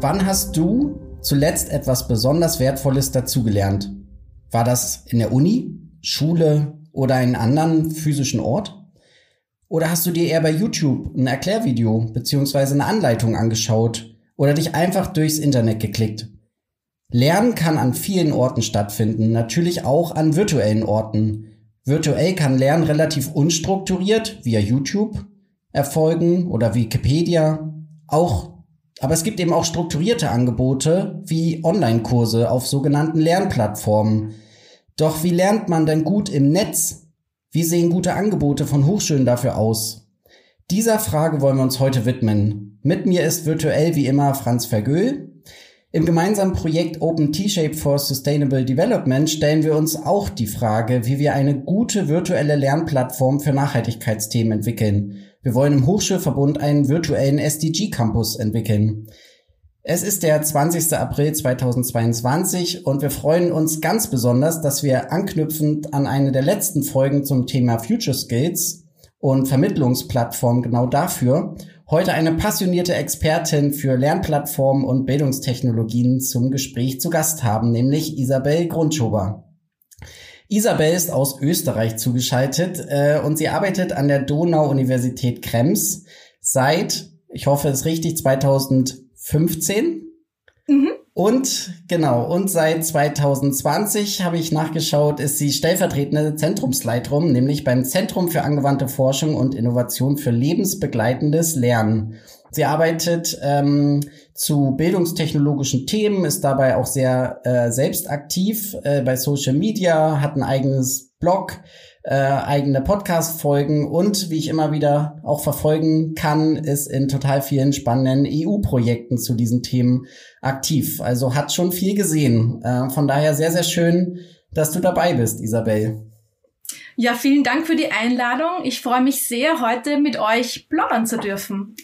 Wann hast du zuletzt etwas besonders Wertvolles dazugelernt? War das in der Uni, Schule oder einen anderen physischen Ort? Oder hast du dir eher bei YouTube ein Erklärvideo bzw. eine Anleitung angeschaut oder dich einfach durchs Internet geklickt? Lernen kann an vielen Orten stattfinden, natürlich auch an virtuellen Orten. Virtuell kann Lernen relativ unstrukturiert, via YouTube, erfolgen oder Wikipedia. Aber es gibt eben auch strukturierte Angebote wie Online-Kurse auf sogenannten Lernplattformen. Doch wie lernt man denn gut im Netz? Wie sehen gute Angebote von Hochschulen dafür aus? Dieser Frage wollen wir uns heute widmen. Mit mir ist virtuell wie immer Franz Vergöhl. Im gemeinsamen Projekt Open T-Shape for Sustainable Development stellen wir uns auch die Frage, wie wir eine gute virtuelle Lernplattform für Nachhaltigkeitsthemen entwickeln. Wir wollen im Hochschulverbund einen virtuellen SDG Campus entwickeln. Es ist der 20. April 2022 und wir freuen uns ganz besonders, dass wir anknüpfend an eine der letzten Folgen zum Thema Future Skills und Vermittlungsplattform genau dafür heute eine passionierte Expertin für Lernplattformen und Bildungstechnologien zum Gespräch zu Gast haben, nämlich Isabell Grundschober. Isabell ist aus Österreich zugeschaltet und sie arbeitet an der Donau-Universität Krems seit, ich hoffe es richtig, 2015. Mhm. Und seit 2020 habe ich nachgeschaut, ist sie stellvertretende Zentrumsleiterin, nämlich beim Zentrum für angewandte Forschung und Innovation für lebensbegleitendes Lernen. Sie arbeitet zu bildungstechnologischen Themen, ist dabei auch sehr selbst aktiv bei Social Media, hat ein eigenes Blog, eigene Podcast-Folgen und, wie ich immer wieder auch verfolgen kann, ist in total vielen spannenden EU-Projekten zu diesen Themen aktiv. Also hat schon viel gesehen. Von daher sehr, sehr schön, dass du dabei bist, Isabell. Ja, vielen Dank für die Einladung. Ich freue mich sehr, heute mit euch plaudern zu dürfen.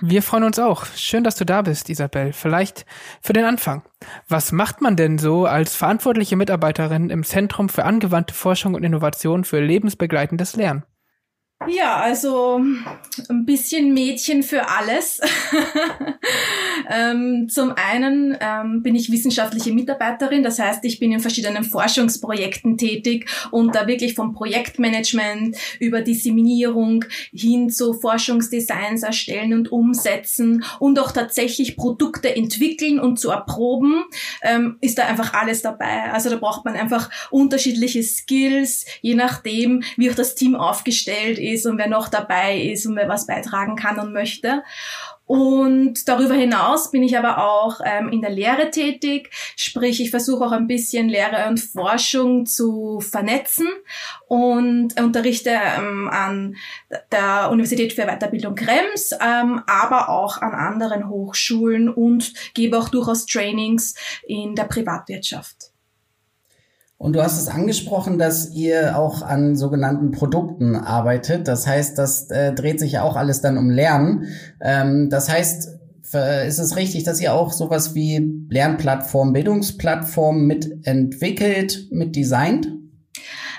Wir freuen uns auch. Schön, dass du da bist, Isabell. Vielleicht für den Anfang. Was macht man denn so als verantwortliche Mitarbeiterin im Zentrum für angewandte Forschung und Innovation für lebensbegleitendes Lernen? Ja, also ein bisschen Mädchen für alles. Zum einen bin ich wissenschaftliche Mitarbeiterin, das heißt, ich bin in verschiedenen Forschungsprojekten tätig und da wirklich vom Projektmanagement über Disseminierung hin zu Forschungsdesigns erstellen und umsetzen und auch tatsächlich Produkte entwickeln und zu erproben, ist da einfach alles dabei. Also da braucht man einfach unterschiedliche Skills, je nachdem, wie auch das Team aufgestellt ist und wer noch dabei ist und wer was beitragen kann und möchte. Und darüber hinaus bin ich aber auch in der Lehre tätig, sprich ich versuche auch ein bisschen Lehre und Forschung zu vernetzen und unterrichte an der Universität für Weiterbildung Krems, aber auch an anderen Hochschulen und gebe auch durchaus Trainings in der Privatwirtschaft. Und du hast es angesprochen, dass ihr auch an sogenannten Produkten arbeitet. Das heißt, das dreht sich ja auch alles dann um Lernen. Das heißt, ist es richtig, dass ihr auch sowas wie Lernplattform, Bildungsplattform mitentwickelt, mitdesignt?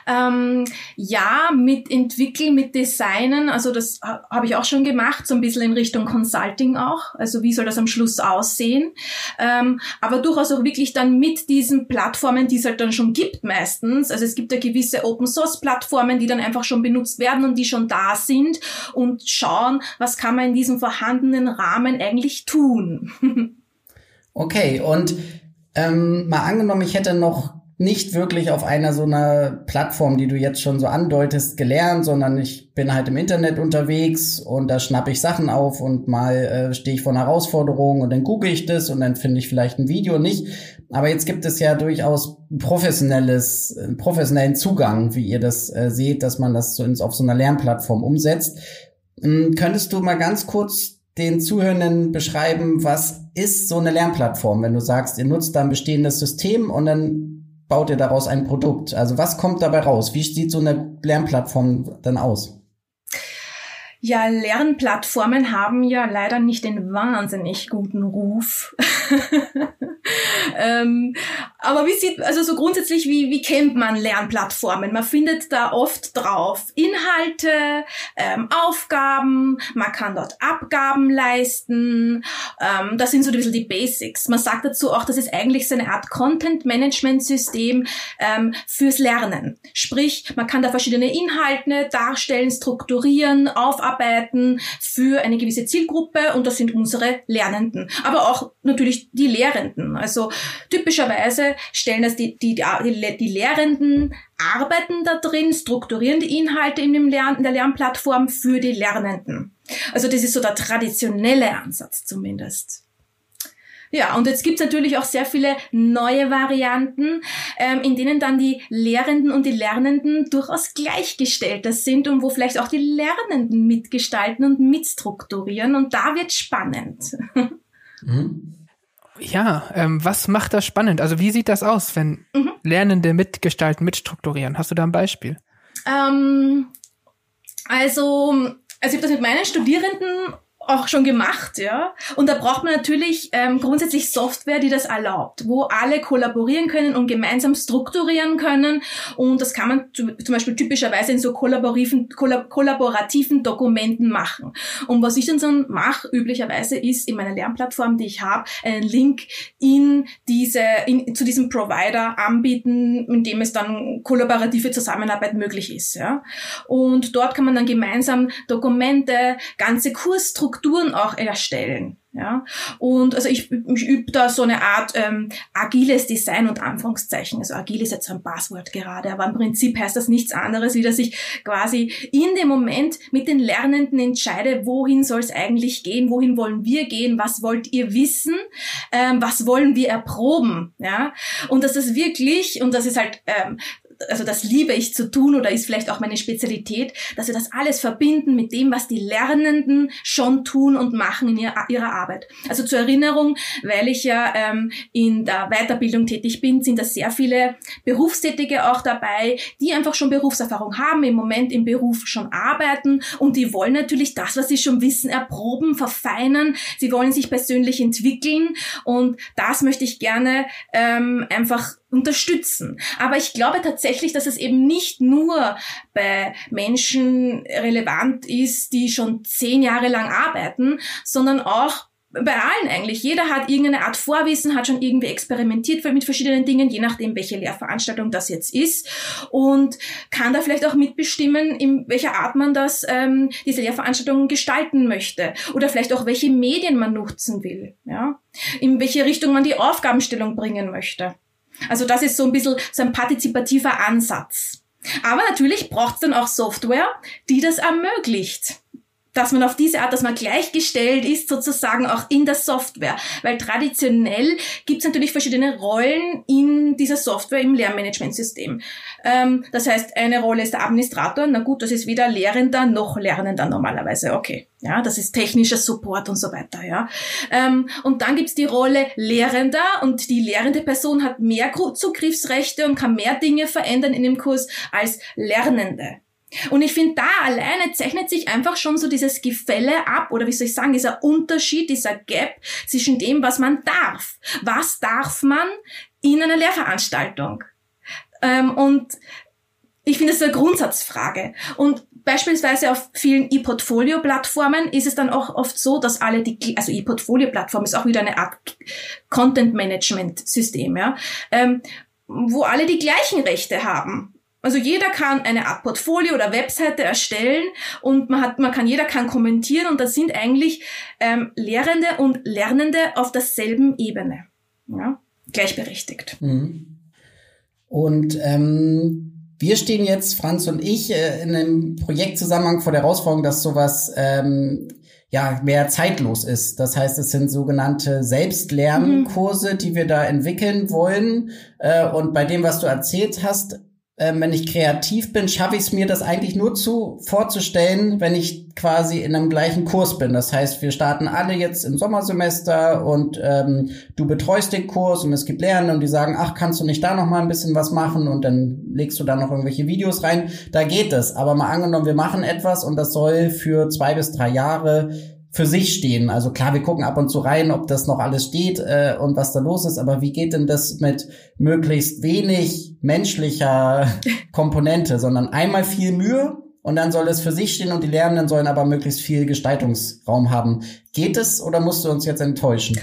Ja, mit entwickeln, mit designen, also das habe ich auch schon gemacht, so ein bisschen in Richtung Consulting auch, also wie soll das am Schluss aussehen, aber durchaus auch wirklich dann mit diesen Plattformen, die es halt dann schon gibt meistens, also es gibt ja gewisse Open-Source-Plattformen, die dann einfach schon benutzt werden und die schon da sind und schauen, was kann man in diesem vorhandenen Rahmen eigentlich tun. Okay, und mal angenommen, ich hätte noch nicht wirklich auf einer so einer Plattform, die du jetzt schon so andeutest, gelernt, sondern ich bin halt im Internet unterwegs und da schnappe ich Sachen auf und mal stehe ich vor einer Herausforderung und dann google ich das und dann finde ich vielleicht ein Video nicht. Aber jetzt gibt es ja durchaus professionellen Zugang, wie ihr das seht, dass man das auf so einer Lernplattform umsetzt. Könntest du mal ganz kurz den Zuhörenden beschreiben, was ist so eine Lernplattform, wenn du sagst, ihr nutzt da ein bestehendes System und dann baut ihr daraus ein Produkt? Also was kommt dabei raus? Wie sieht so eine Lernplattform dann aus? Ja, Lernplattformen haben ja leider nicht den wahnsinnig guten Ruf. Aber wie sieht, also so grundsätzlich, wie kennt man Lernplattformen? Man findet da oft drauf Inhalte, Aufgaben, man kann dort Abgaben leisten. Das sind so ein bisschen die Basics. Man sagt dazu auch, das ist eigentlich so eine Art Content-Management-System fürs Lernen. Sprich, man kann da verschiedene Inhalte darstellen, strukturieren, aufarbeiten für eine gewisse Zielgruppe, und das sind unsere Lernenden. Aber auch natürlich die Lehrenden. Also typischerweise stellen das die Lehrenden, arbeiten da drin, strukturieren die Inhalte in der Lernplattform für die Lernenden. Also das ist so der traditionelle Ansatz zumindest. Ja, und jetzt gibt's natürlich auch sehr viele neue Varianten, in denen dann die Lehrenden und die Lernenden durchaus gleichgestellter sind und wo vielleicht auch die Lernenden mitgestalten und mitstrukturieren, und da wird's spannend. Mhm. Ja, was macht das spannend? Also wie sieht das aus, wenn Lernende mitgestalten, mitstrukturieren? Hast du da ein Beispiel? Also ich habe das mit meinen Studierenden auch schon gemacht, ja. Und da braucht man natürlich grundsätzlich Software, die das erlaubt, wo alle kollaborieren können und gemeinsam strukturieren können. Und das kann man zum Beispiel typischerweise in so kollaborativen Dokumenten machen. Und was ich dann mache, üblicherweise, ist in meiner Lernplattform, die ich habe, einen Link zu diesem Provider anbieten, in dem es dann kollaborative Zusammenarbeit möglich ist, ja. Und dort kann man dann gemeinsam Dokumente, ganze Kursstrukturen auch erstellen, ja. Und also ich übe da so eine Art agiles Design und Anführungszeichen. Also agil ist jetzt so ein Buzzword gerade, aber im Prinzip heißt das nichts anderes, wie dass ich quasi in dem Moment mit den Lernenden entscheide, wohin soll es eigentlich gehen, wohin wollen wir gehen, was wollt ihr wissen, was wollen wir erproben, ja. Und dass das wirklich, und das ist halt also das liebe ich zu tun oder ist vielleicht auch meine Spezialität, dass wir das alles verbinden mit dem, was die Lernenden schon tun und machen in ihrer Arbeit. Also zur Erinnerung, weil ich ja in der Weiterbildung tätig bin, sind da sehr viele Berufstätige auch dabei, die einfach schon Berufserfahrung haben, im Moment im Beruf schon arbeiten, und die wollen natürlich das, was sie schon wissen, erproben, verfeinern. Sie wollen sich persönlich entwickeln, und das möchte ich gerne einfach unterstützen. Aber ich glaube tatsächlich, dass es eben nicht nur bei Menschen relevant ist, die schon 10 Jahre lang arbeiten, sondern auch bei allen eigentlich. Jeder hat irgendeine Art Vorwissen, hat schon irgendwie experimentiert mit verschiedenen Dingen, je nachdem, welche Lehrveranstaltung das jetzt ist, und kann da vielleicht auch mitbestimmen, in welcher Art man diese Lehrveranstaltungen gestalten möchte oder vielleicht auch, welche Medien man nutzen will, ja? In welche Richtung man die Aufgabenstellung bringen möchte. Also das ist so ein bisschen so ein partizipativer Ansatz. Aber natürlich braucht es dann auch Software, die das ermöglicht, dass man auf diese Art, dass man gleichgestellt ist sozusagen auch in der Software. Weil traditionell gibt es natürlich verschiedene Rollen in dieser Software im Lernmanagementsystem. Das heißt, eine Rolle ist der Administrator. Na gut, das ist weder Lehrender noch Lernender normalerweise. Okay, ja, das ist technischer Support und so weiter, ja. Und dann gibt's die Rolle Lehrender, und die lehrende Person hat mehr Zugriffsrechte und kann mehr Dinge verändern in dem Kurs als Lernende. Und ich finde, da alleine zeichnet sich einfach schon so dieses Gefälle ab, oder wie soll ich sagen, dieser Unterschied, dieser Gap zwischen dem, was man darf. Was darf man in einer Lehrveranstaltung? Und ich finde, das ist eine Grundsatzfrage. Und beispielsweise auf vielen E-Portfolio-Plattformen ist es dann auch oft so, dass also E-Portfolio-Plattform ist auch wieder eine Art Content-Management-System, ja, wo alle die gleichen Rechte haben. Also jeder kann eine Art Portfolio oder Webseite erstellen, und jeder kann kommentieren, und das sind eigentlich Lehrende und Lernende auf derselben Ebene, ja, gleichberechtigt. Mhm. Und wir stehen jetzt, Franz und ich, in einem Projektzusammenhang vor der Herausforderung, dass sowas mehr zeitlos ist. Das heißt, es sind sogenannte Selbstlernkurse, die wir da entwickeln wollen. Und bei dem, was du erzählt hast, wenn ich kreativ bin, schaffe ich es mir, das eigentlich nur vorzustellen, wenn ich quasi in einem gleichen Kurs bin. Das heißt, wir starten alle jetzt im Sommersemester, und du betreust den Kurs, und es gibt Lernende, und die sagen, ach, kannst du nicht da noch mal ein bisschen was machen, und dann legst du da noch irgendwelche Videos rein. Da geht es. Aber mal angenommen, wir machen etwas, und das soll für 2 bis 3 Jahre für sich stehen. Also klar, wir gucken ab und zu rein, ob das noch alles steht und was da los ist, aber wie geht denn das mit möglichst wenig menschlicher Komponente, sondern einmal viel Mühe und dann soll es für sich stehen und die Lernenden sollen aber möglichst viel Gestaltungsraum haben. Geht es oder musst du uns jetzt enttäuschen?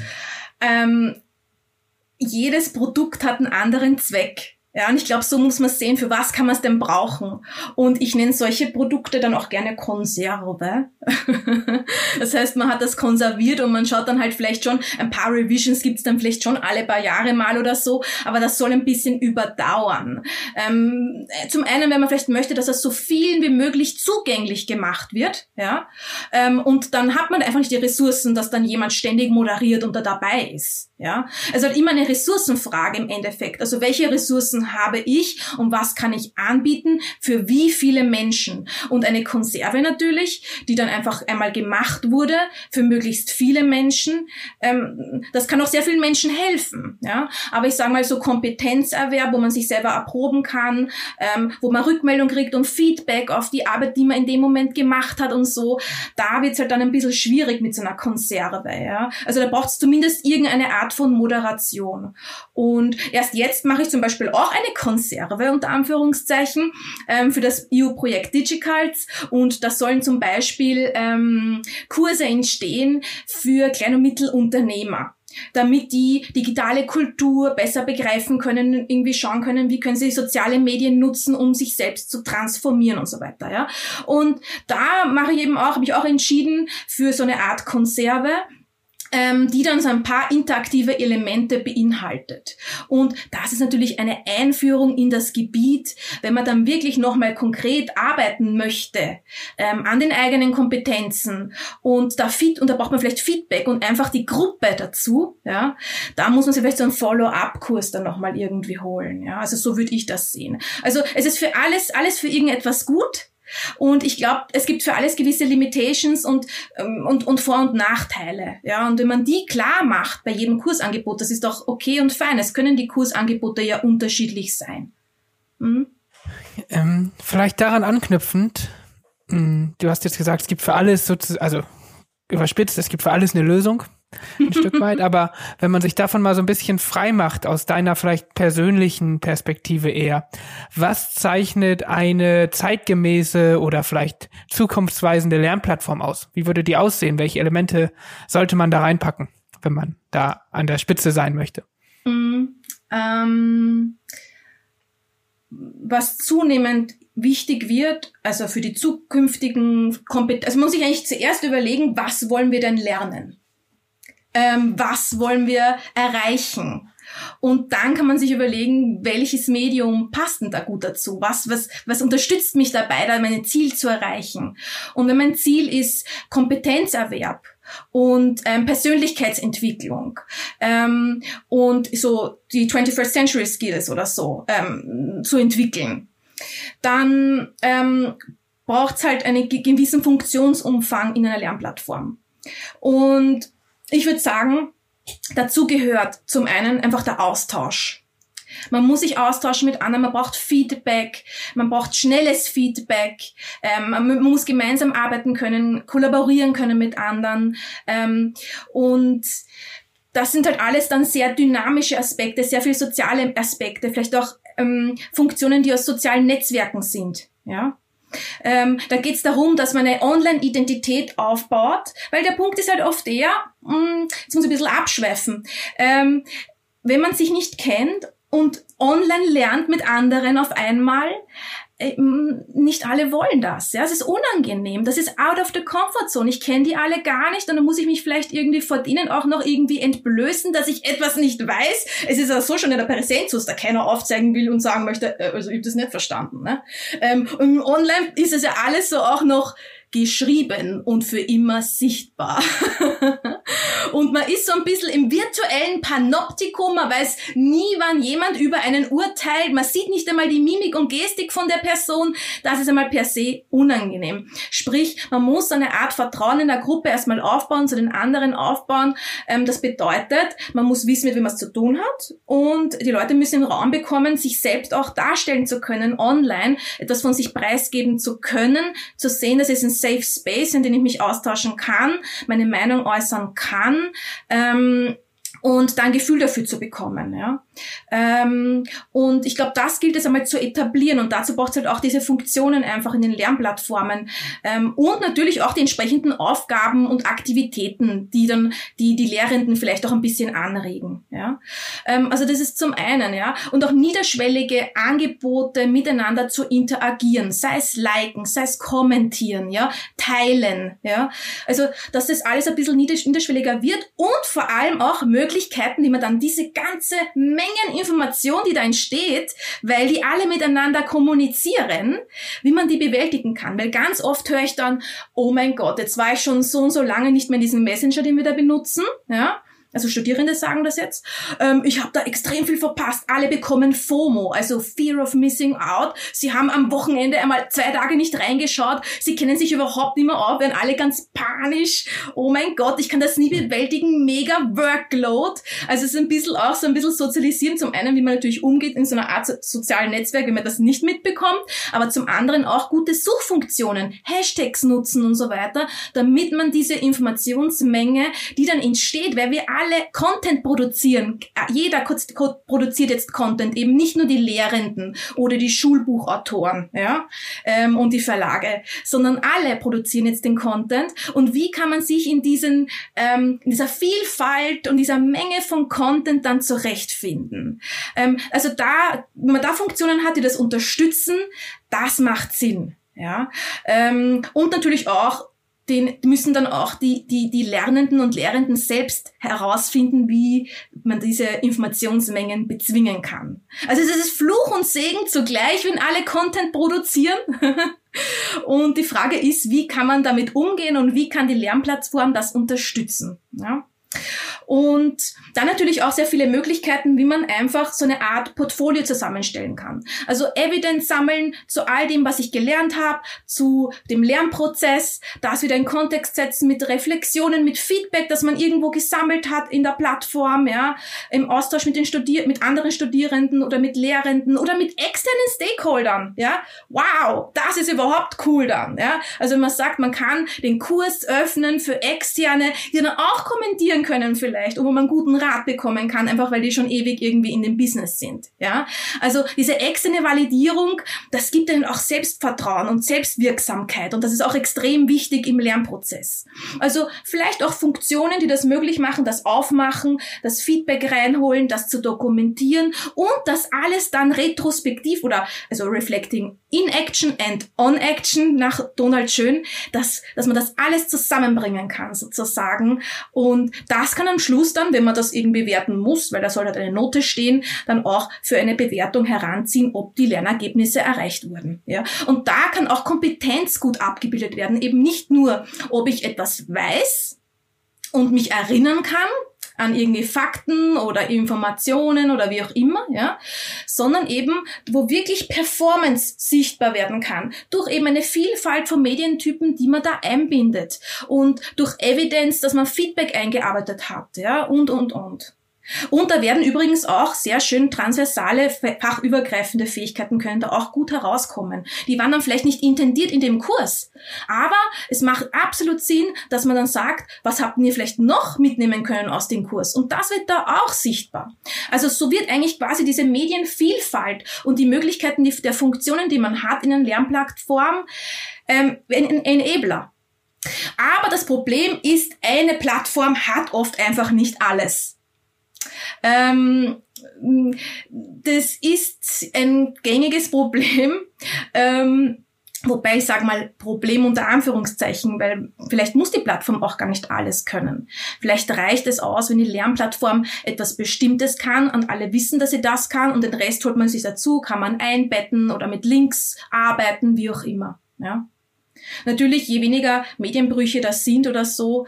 Jedes Produkt hat einen anderen Zweck. Ja, und ich glaube, so muss man es sehen, für was kann man es denn brauchen? Und ich nenne solche Produkte dann auch gerne Konserve. Das heißt, man hat das konserviert und man schaut dann halt vielleicht schon, ein paar Revisions gibt's dann vielleicht schon alle paar Jahre mal oder so, aber das soll ein bisschen überdauern. Zum einen, wenn man vielleicht möchte, dass das so vielen wie möglich zugänglich gemacht wird, ja, und dann hat man einfach nicht die Ressourcen, dass dann jemand ständig moderiert und da dabei ist, ja. Also halt immer eine Ressourcenfrage im Endeffekt. Also welche Ressourcen habe ich und was kann ich anbieten für wie viele Menschen? Und eine Konserve natürlich, die dann einfach einmal gemacht wurde für möglichst viele Menschen. Das kann auch sehr vielen Menschen helfen. Ja? Aber ich sage mal so Kompetenzerwerb, wo man sich selber erproben kann, wo man Rückmeldung kriegt und Feedback auf die Arbeit, die man in dem Moment gemacht hat und so. Da wird es halt dann ein bisschen schwierig mit so einer Konserve. Ja? Also da braucht es zumindest irgendeine Art von Moderation. Und erst jetzt mache ich zum Beispiel auch eine Konserve, unter Anführungszeichen, für das EU-Projekt Digicals, und das sollen zum Beispiel Kurse entstehen für Klein- und Mittelunternehmer, damit die digitale Kultur besser begreifen können und irgendwie schauen können, wie können sie soziale Medien nutzen, um sich selbst zu transformieren und so weiter, ja. Und da mache ich eben auch, habe ich auch entschieden für so eine Art Konserve, die dann so ein paar interaktive Elemente beinhaltet. Und das ist natürlich eine Einführung in das Gebiet, wenn man dann wirklich nochmal konkret arbeiten möchte, an den eigenen Kompetenzen. Und da braucht man vielleicht Feedback und einfach die Gruppe dazu, ja. Da muss man sich vielleicht so einen Follow-up-Kurs dann nochmal irgendwie holen, ja. Also so würde ich das sehen. Also es ist für alles für irgendetwas gut. Und ich glaube, es gibt für alles gewisse Limitations und Vor- und Nachteile. Ja, und wenn man die klar macht bei jedem Kursangebot, das ist doch okay und fein. Es können die Kursangebote ja unterschiedlich sein. Hm? Vielleicht daran anknüpfend, du hast jetzt gesagt, es gibt für alles sozusagen, also überspitzt, es gibt für alles eine Lösung. Ein Stück weit, aber wenn man sich davon mal so ein bisschen frei macht, aus deiner vielleicht persönlichen Perspektive eher, was zeichnet eine zeitgemäße oder vielleicht zukunftsweisende Lernplattform aus? Wie würde die aussehen? Welche Elemente sollte man da reinpacken, wenn man da an der Spitze sein möchte? Was zunehmend wichtig wird, also für die zukünftigen Kompetenzen, also man muss sich eigentlich zuerst überlegen, was wollen wir denn lernen? Was wollen wir erreichen? Und dann kann man sich überlegen, welches Medium passt denn da gut dazu? Was unterstützt mich dabei, da mein Ziel zu erreichen? Und wenn mein Ziel ist Kompetenzerwerb und Persönlichkeitsentwicklung und so die 21st Century Skills oder so zu entwickeln, dann braucht es halt einen gewissen Funktionsumfang in einer Lernplattform. Und ich würde sagen, dazu gehört zum einen einfach der Austausch. Man muss sich austauschen mit anderen, man braucht Feedback, man braucht schnelles Feedback, man muss gemeinsam arbeiten können, kollaborieren können mit anderen, und das sind halt alles dann sehr dynamische Aspekte, sehr viele soziale Aspekte, vielleicht auch Funktionen, die aus sozialen Netzwerken sind, ja. Da geht es darum, dass man eine Online-Identität aufbaut, weil der Punkt ist halt oft eher, jetzt muss ich ein bisschen abschweifen, wenn man sich nicht kennt und online lernt mit anderen auf einmal, nicht alle wollen das. Ja, es ist unangenehm. Das ist out of the comfort zone. Ich kenne die alle gar nicht und dann muss ich mich vielleicht irgendwie vor denen auch noch irgendwie entblößen, dass ich etwas nicht weiß. Es ist auch so schon in der Präsenzus, da keiner aufzeigen will und sagen möchte, also ich habe das nicht verstanden. Ne? Und online ist es ja alles so auch noch geschrieben und für immer sichtbar. Und man ist so ein bisschen im virtuellen Panoptikum, man weiß nie, wann jemand über einen urteilt, man sieht nicht einmal die Mimik und Gestik von der Person, das ist einmal per se unangenehm. Sprich, man muss eine Art Vertrauen in der Gruppe erstmal aufbauen, zu den anderen aufbauen. Das bedeutet, man muss wissen, mit wem man es zu tun hat, und die Leute müssen den Raum bekommen, sich selbst auch darstellen zu können, online etwas von sich preisgeben zu können, zu sehen, dass es ein Safe Space, in dem ich mich austauschen kann, meine Meinung äußern kann, und dann ein Gefühl dafür zu bekommen, ja. Und ich glaube, das gilt es einmal zu etablieren, und dazu braucht es halt auch diese Funktionen einfach in den Lernplattformen, und natürlich auch die entsprechenden Aufgaben und Aktivitäten, die dann die Lehrenden vielleicht auch ein bisschen anregen, ja. Also das ist zum einen, ja, und auch niederschwellige Angebote miteinander zu interagieren, sei es liken, sei es kommentieren, ja, teilen, ja. Also, dass das alles ein bisschen niederschwelliger wird und vor allem auch Möglichkeiten, die man dann diese ganze Mengen Information, die da entsteht, weil die alle miteinander kommunizieren, wie man die bewältigen kann. Weil ganz oft höre ich dann, oh mein Gott, jetzt war ich schon so und so lange nicht mehr in diesem Messenger, den wir da benutzen, ja. Also Studierende sagen das jetzt, ich habe da extrem viel verpasst, alle bekommen FOMO, also Fear of Missing Out, sie haben am Wochenende einmal 2 Tage nicht reingeschaut, sie kennen sich überhaupt nicht mehr auf, werden alle ganz panisch, oh mein Gott, ich kann das nie bewältigen, mega Workload, also es ist ein bisschen sozialisieren, zum einen, wie man natürlich umgeht in so einer Art sozialen Netzwerk, wenn man das nicht mitbekommt, aber zum anderen auch gute Suchfunktionen, Hashtags nutzen und so weiter, damit man diese Informationsmenge, die dann entsteht, weil wir alle Content produzieren. Jeder produziert jetzt Content, eben nicht nur die Lehrenden oder die Schulbuchautoren, ja, und die Verlage, sondern alle produzieren jetzt den Content. Und wie kann man sich in dieser Vielfalt und dieser Menge von Content dann zurechtfinden? Also da, wenn man da Funktionen hat, die das unterstützen, das macht Sinn, ja. Und natürlich auch müssen dann auch die Lernenden und Lehrenden selbst herausfinden, wie man diese Informationsmengen bezwingen kann. Also es ist Fluch und Segen zugleich, wenn alle Content produzieren. Und die Frage ist, wie kann man damit umgehen und wie kann die Lernplattform das unterstützen? Ja? Und dann natürlich auch sehr viele Möglichkeiten, wie man einfach so eine Art Portfolio zusammenstellen kann. Also Evidence sammeln zu all dem, was ich gelernt habe, zu dem Lernprozess, das wieder in Kontext setzen mit Reflexionen, mit Feedback, das man irgendwo gesammelt hat in der Plattform, ja, im Austausch mit den mit anderen Studierenden oder mit Lehrenden oder mit externen Stakeholdern, ja. Wow, das ist überhaupt cool dann, ja. Also wenn man sagt, man kann den Kurs öffnen für Externe, die dann auch kommentieren können vielleicht, und wo man guten Rat bekommen kann, einfach weil die schon ewig irgendwie in dem Business sind, ja. Also diese externe Validierung, das gibt dann auch Selbstvertrauen und Selbstwirksamkeit, und das ist auch extrem wichtig im Lernprozess. Also vielleicht auch Funktionen, die das möglich machen, das Aufmachen, das Feedback reinholen, das zu dokumentieren und das alles dann retrospektiv oder also reflecting in action and on action nach Donald Schön, dass man das alles zusammenbringen kann sozusagen, und das kann am Schluss dann, wenn man das irgendwie bewerten muss, weil da soll halt eine Note stehen, dann auch für eine Bewertung heranziehen, ob die Lernergebnisse erreicht wurden. Ja? Und da kann auch Kompetenz gut abgebildet werden, eben nicht nur, ob ich etwas weiß und mich erinnern kann an irgendwie Fakten oder Informationen oder wie auch immer, ja, sondern eben, wo wirklich Performance sichtbar werden kann, durch eben eine Vielfalt von Medientypen, die man da einbindet, und durch Evidence, dass man Feedback eingearbeitet hat, ja, und. Und da werden übrigens auch sehr schön transversale, fachübergreifende Fähigkeiten können da auch gut herauskommen. Die waren dann vielleicht nicht intendiert in dem Kurs, aber es macht absolut Sinn, dass man dann sagt, was habt ihr vielleicht noch mitnehmen können aus dem Kurs? Und das wird da auch sichtbar. Also so wird eigentlich quasi diese Medienvielfalt und die Möglichkeiten der Funktionen, die man hat in einer Lernplattform, ein Enabler. Aber das Problem ist, eine Plattform hat oft einfach nicht alles. Das ist ein gängiges Problem, wobei ich sage mal Problem unter Anführungszeichen, weil vielleicht muss die Plattform auch gar nicht alles können. Vielleicht reicht es aus, wenn die Lernplattform etwas Bestimmtes kann und alle wissen, dass sie das kann, und den Rest holt man sich dazu, kann man einbetten oder mit Links arbeiten, wie auch immer, ja. Natürlich, je weniger Medienbrüche das sind oder so,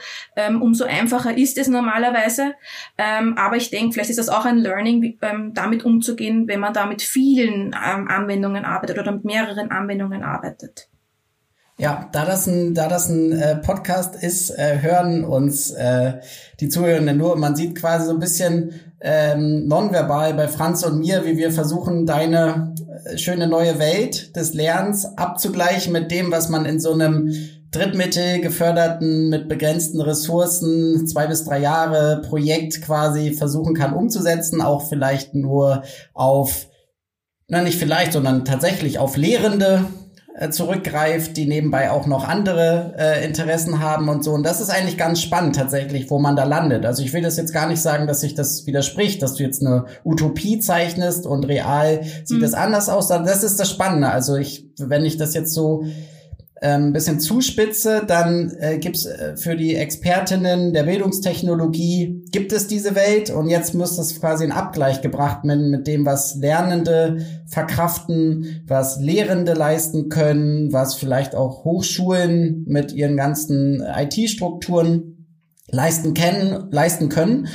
umso einfacher ist es normalerweise. Aber ich denke, vielleicht ist das auch ein Learning, damit umzugehen, wenn man da mit vielen Anwendungen arbeitet oder mit mehreren Anwendungen arbeitet. Ja, da das ein Podcast ist, hören uns die Zuhörenden nur. Man sieht quasi so ein bisschen nonverbal bei Franz und mir, wie wir versuchen, deine schöne neue Welt des Lernens abzugleichen mit dem, was man in so einem Drittmittel geförderten, mit begrenzten Ressourcen 2 bis 3 Jahre Projekt quasi versuchen kann umzusetzen, auch vielleicht nur auf, na nicht vielleicht, sondern tatsächlich auf Lehrende zurückgreift, die nebenbei auch noch andere Interessen haben und so. Und das ist eigentlich ganz spannend tatsächlich, wo man da landet. Also ich will das jetzt gar nicht sagen, dass sich das widerspricht, dass du jetzt eine Utopie zeichnest und real sieht das anders aus. Das ist das Spannende. Also wenn ich das jetzt so ein bisschen zuspitze, dann gibt's für die Expertinnen der Bildungstechnologie, gibt es diese Welt und jetzt muss das quasi in Abgleich gebracht werden mit dem, was Lernende verkraften, was Lehrende leisten können, was vielleicht auch Hochschulen mit ihren ganzen IT-Strukturen leisten können.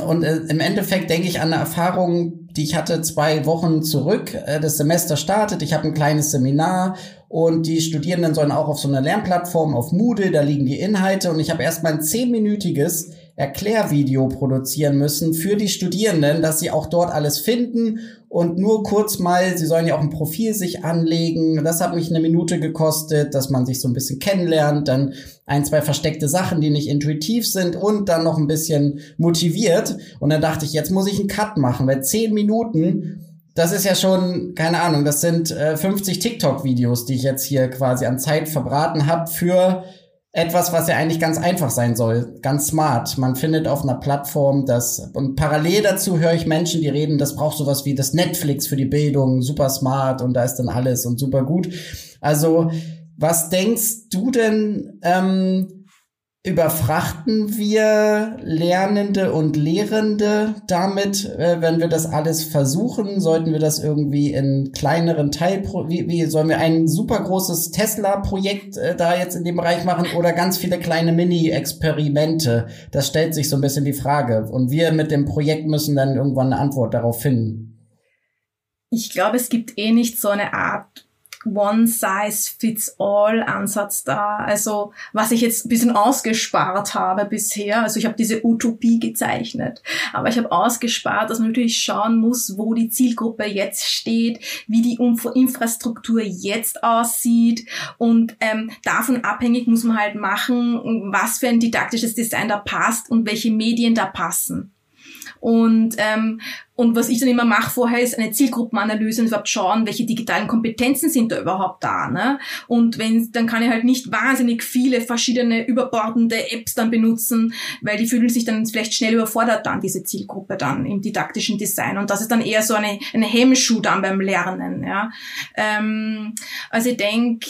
Und im Endeffekt denke ich an eine Erfahrung, die ich hatte 2 Wochen zurück. Das Semester startet, ich habe ein kleines Seminar und die Studierenden sollen auch auf so einer Lernplattform, auf Moodle, da liegen die Inhalte und ich habe erstmal ein 10-minütiges Erklärvideo produzieren müssen für die Studierenden, dass sie auch dort alles finden und nur kurz mal, sie sollen ja auch ein Profil sich anlegen, das hat mich 1 Minute gekostet, dass man sich so ein bisschen kennenlernt, dann 1, 2 versteckte Sachen, die nicht intuitiv sind und dann noch ein bisschen motiviert und dann dachte ich, jetzt muss ich einen Cut machen, weil 10 Minuten... Das ist ja schon, keine Ahnung, das sind 50 TikTok-Videos, die ich jetzt hier quasi an Zeit verbraten habe für etwas, was ja eigentlich ganz einfach sein soll, ganz smart. Man findet auf einer Plattform das, und parallel dazu höre ich Menschen, die reden, das braucht sowas wie das Netflix für die Bildung, super smart und da ist dann alles und super gut. Also, was denkst du denn, überfrachten wir Lernende und Lehrende damit, wenn wir das alles versuchen? Sollten wir das irgendwie in kleineren wie sollen wir ein super großes Tesla-Projekt da jetzt in dem Bereich machen oder ganz viele kleine Mini-Experimente? Das stellt sich so ein bisschen die Frage. Und wir mit dem Projekt müssen dann irgendwann eine Antwort darauf finden. Ich glaube, es gibt nicht so eine Art One-Size-Fits-All-Ansatz da. Also was ich jetzt ein bisschen ausgespart habe bisher, also ich habe diese Utopie gezeichnet, aber ich habe ausgespart, dass man natürlich schauen muss, wo die Zielgruppe jetzt steht, wie die Infrastruktur jetzt aussieht und davon abhängig muss man halt machen, was für ein didaktisches Design da passt und welche Medien da passen. Und was ich dann immer mache vorher ist eine Zielgruppenanalyse und überhaupt schauen, welche digitalen Kompetenzen sind da überhaupt da, ne? Und dann kann ich halt nicht wahnsinnig viele verschiedene überbordende Apps dann benutzen, weil die fühlen sich dann vielleicht schnell überfordert dann, diese Zielgruppe dann im didaktischen Design. Und das ist dann eher so eine Hemmschuh dann beim Lernen, ja. Also ich denke,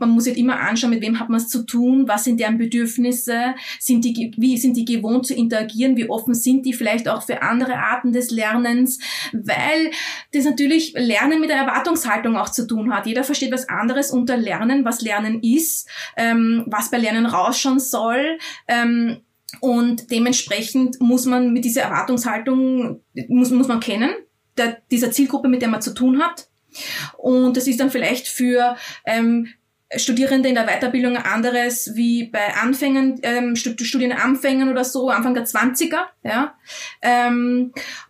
man muss halt immer anschauen, mit wem hat man es zu tun, was sind deren Bedürfnisse, wie sind die gewohnt zu interagieren, wie offen sind die vielleicht auch für andere Arten des Lernens, weil das natürlich Lernen mit der Erwartungshaltung auch zu tun hat. Jeder versteht was anderes unter Lernen, was Lernen ist, was bei Lernen rausschauen soll. Und dementsprechend muss man mit dieser Erwartungshaltung, muss man kennen, dieser Zielgruppe, mit der man zu tun hat. Und das ist dann vielleicht für Studierende in der Weiterbildung anderes wie bei Anfängern, Studienanfängern oder so, Anfang der 20er, ja.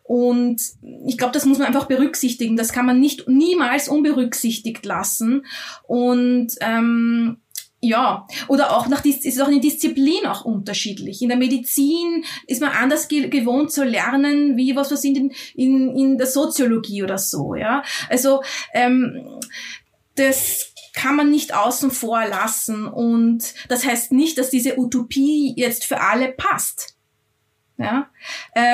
Und ich glaube, das muss man einfach berücksichtigen. Das kann man niemals unberücksichtigt lassen. Und ja, oder auch ist es auch in der Disziplin auch unterschiedlich. In der Medizin ist man anders gewohnt zu lernen, wie was in der Soziologie oder so, ja. Also das kann man nicht außen vor lassen und das heißt nicht, dass diese Utopie jetzt für alle passt. Ja? Da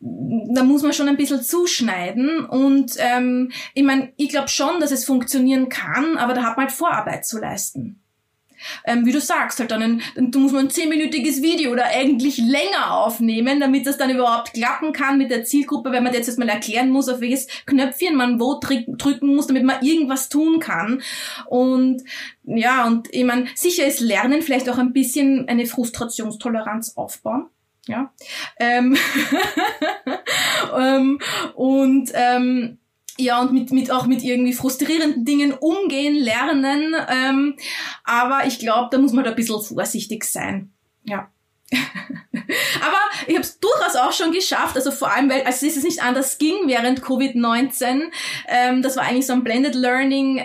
muss man schon ein bisschen zuschneiden und ich meine, ich glaube schon, dass es funktionieren kann, aber da hat man halt Vorarbeit zu leisten. Wie du sagst, halt dann muss man ein 10-minütiges Video oder eigentlich länger aufnehmen, damit das dann überhaupt klappen kann mit der Zielgruppe, wenn man jetzt erstmal erklären muss, auf welches Knöpfchen man wo drücken muss, damit man irgendwas tun kann. Und ja, und ich meine, sicher ist Lernen vielleicht auch ein bisschen eine Frustrationstoleranz aufbauen. Ja. Ja, und mit irgendwie frustrierenden Dingen umgehen, lernen. Aber ich glaube, da muss man da ein bisschen vorsichtig sein. Ja. Aber ich habe es durchaus auch schon geschafft, also vor allem, weil es ist nicht anders ging während Covid-19. Das war eigentlich so ein Blended Learning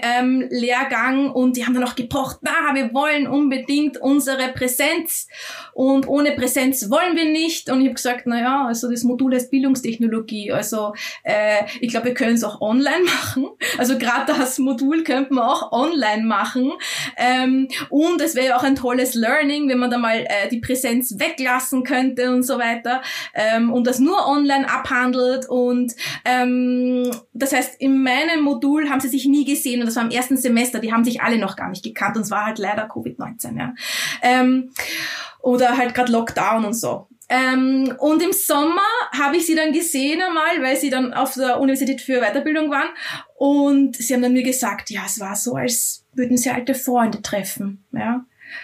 Lehrgang und die haben dann auch gepocht, wir wollen unbedingt unsere Präsenz und ohne Präsenz wollen wir nicht. Und ich habe gesagt, also das Modul heißt Bildungstechnologie, also ich glaube, wir können es auch online machen. Also gerade das Modul könnten wir auch online machen. Und es wäre ja auch ein tolles Learning, wenn man da mal die Präsenz weglassen könnte und so weiter, und das nur online abhandelt. Und das heißt, in meinem Modul haben sie sich nie gesehen und das war im ersten Semester, die haben sich alle noch gar nicht gekannt und es war halt leider Covid-19, oder halt gerade Lockdown und so. Und im Sommer habe ich sie dann gesehen einmal, weil sie dann auf der Universität für Weiterbildung waren und sie haben dann mir gesagt, es war so, als würden sie alte Freunde treffen,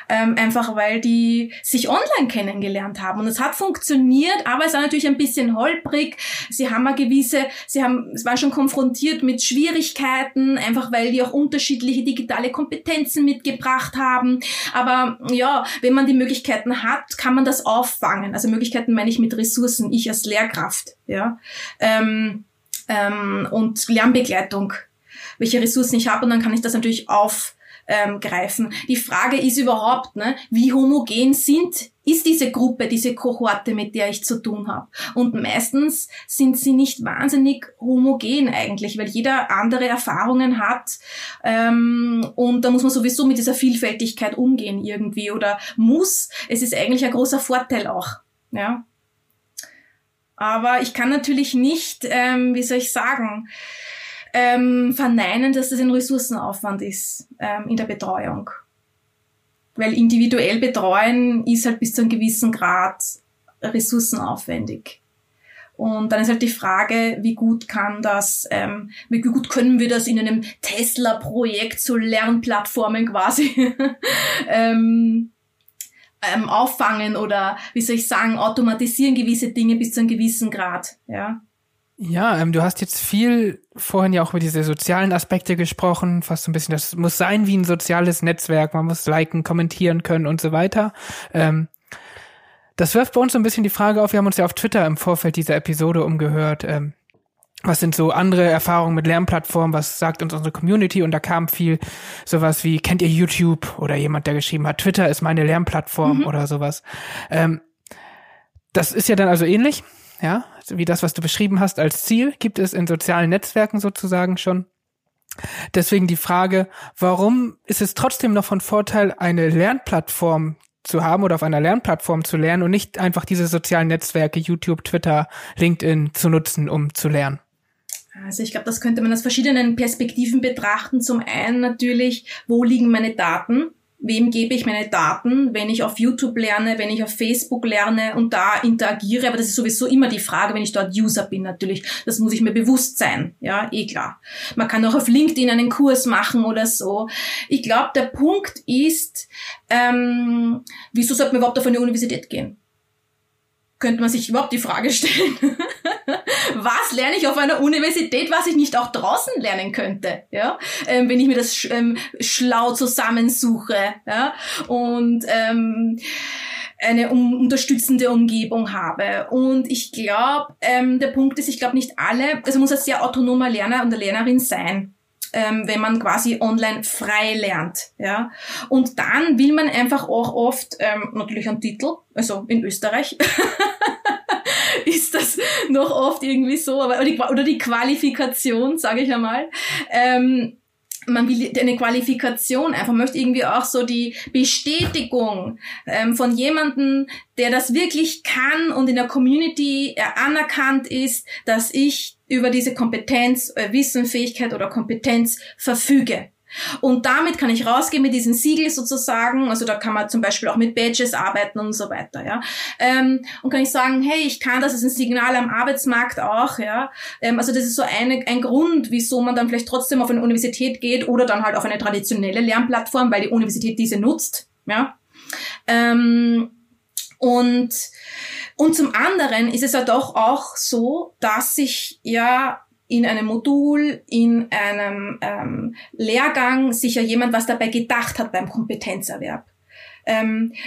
einfach weil die sich online kennengelernt haben und es hat funktioniert, aber es war natürlich ein bisschen holprig. Sie waren schon konfrontiert mit Schwierigkeiten, einfach weil die auch unterschiedliche digitale Kompetenzen mitgebracht haben. Aber wenn man die Möglichkeiten hat, kann man das auffangen. Also Möglichkeiten meine ich mit Ressourcen, ich als Lehrkraft, und Lernbegleitung, welche Ressourcen ich habe und dann kann ich das natürlich aufgreifen. Die Frage ist überhaupt, wie homogen ist diese Gruppe, diese Kohorte, mit der ich zu tun habe. Und meistens sind sie nicht wahnsinnig homogen eigentlich, weil jeder andere Erfahrungen hat. Und da muss man sowieso mit dieser Vielfältigkeit umgehen irgendwie oder muss. Es ist eigentlich ein großer Vorteil auch. Ja. Aber ich kann natürlich nicht, verneinen, dass das ein Ressourcenaufwand ist in der Betreuung. Weil individuell betreuen ist halt bis zu einem gewissen Grad ressourcenaufwendig. Und dann ist halt die Frage, wie gut können wir das in einem Tesla-Projekt zu Lernplattformen quasi auffangen oder automatisieren gewisse Dinge bis zu einem gewissen Grad, Ja, du hast jetzt viel vorhin ja auch über diese sozialen Aspekte gesprochen, fast so ein bisschen, das muss sein wie ein soziales Netzwerk, man muss liken, kommentieren können und so weiter. Das wirft bei uns so ein bisschen die Frage auf, wir haben uns ja auf Twitter im Vorfeld dieser Episode umgehört, was sind so andere Erfahrungen mit Lernplattformen, was sagt uns unsere Community? Und da kam viel sowas wie, kennt ihr YouTube? Oder jemand, der geschrieben hat, Twitter ist meine Lernplattform oder sowas. Das ist ja dann also ähnlich. Ja, wie das, was du beschrieben hast als Ziel, gibt es in sozialen Netzwerken sozusagen schon. Deswegen die Frage, warum ist es trotzdem noch von Vorteil, eine Lernplattform zu haben oder auf einer Lernplattform zu lernen und nicht einfach diese sozialen Netzwerke, YouTube, Twitter, LinkedIn zu nutzen, um zu lernen? Also ich glaube, das könnte man aus verschiedenen Perspektiven betrachten. Zum einen natürlich, wo liegen meine Daten? Wem gebe ich meine Daten, wenn ich auf YouTube lerne, wenn ich auf Facebook lerne und da interagiere? Aber das ist sowieso immer die Frage, wenn ich dort User bin natürlich. Das muss ich mir bewusst sein. Ja, klar. Man kann auch auf LinkedIn einen Kurs machen oder so. Ich glaube, der Punkt ist, wieso sollte man überhaupt auf eine Universität gehen? Könnte man sich überhaupt die Frage stellen. Was lerne ich auf einer Universität, was ich nicht auch draußen lernen könnte, wenn ich mir das schlau zusammensuche, und eine unterstützende Umgebung habe. Und ich glaube, der Punkt ist, ich glaube nicht alle, also muss ein sehr autonomer Lerner und Lernerin sein, wenn man quasi online frei lernt, Und dann will man einfach auch oft, natürlich einen Titel, also in Österreich, ist das noch oft irgendwie so, aber oder die Qualifikation, sage ich einmal. Man will eine Qualifikation einfach, möchte irgendwie auch so die Bestätigung von jemandem, der das wirklich kann und in der Community anerkannt ist, dass ich über diese Kompetenz, Wissen, Fähigkeit oder Kompetenz verfüge. Und damit kann ich rausgehen mit diesen Siegel sozusagen, also da kann man zum Beispiel auch mit Badges arbeiten und so weiter, und kann ich sagen, hey, ich kann das, ist ein Signal am Arbeitsmarkt auch, also das ist so ein Grund, wieso man dann vielleicht trotzdem auf eine Universität geht oder dann halt auf eine traditionelle Lernplattform, weil die Universität diese nutzt, und zum anderen ist es ja doch auch so, dass sich in einem Modul, in einem Lehrgang sicher jemand was dabei gedacht hat beim Kompetenzerwerb.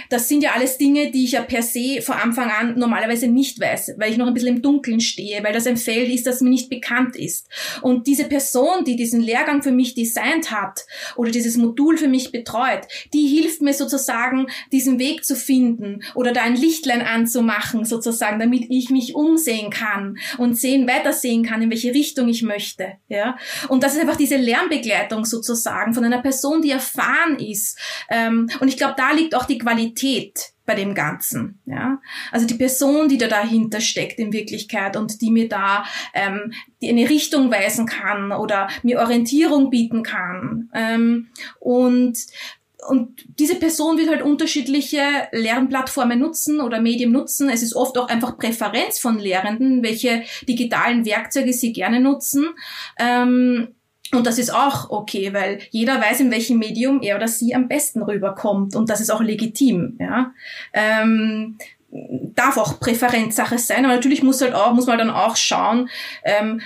Das sind ja alles Dinge, die ich ja per se von Anfang an normalerweise nicht weiß, weil ich noch ein bisschen im Dunkeln stehe, weil das ein Feld ist, das mir nicht bekannt ist. Und diese Person, die diesen Lehrgang für mich designt hat oder dieses Modul für mich betreut, die hilft mir sozusagen, diesen Weg zu finden oder da ein Lichtlein anzumachen sozusagen, damit ich mich umsehen kann und weitersehen kann, in welche Richtung ich möchte. Ja? Und das ist einfach diese Lernbegleitung sozusagen von einer Person, die erfahren ist. Und ich glaube, da liegt auch die Qualität bei dem Ganzen, ja. Also die Person, die da dahinter steckt in Wirklichkeit und die mir da die eine Richtung weisen kann oder mir Orientierung bieten kann. Und diese Person wird halt unterschiedliche Lernplattformen nutzen oder Medien nutzen. Es ist oft auch einfach Präferenz von Lehrenden, welche digitalen Werkzeuge sie gerne nutzen. Und das ist auch okay, weil jeder weiß, in welchem Medium er oder sie am besten rüberkommt. Und das ist auch legitim, ja. Darf auch Präferenzsache sein, aber natürlich muss man dann auch schauen,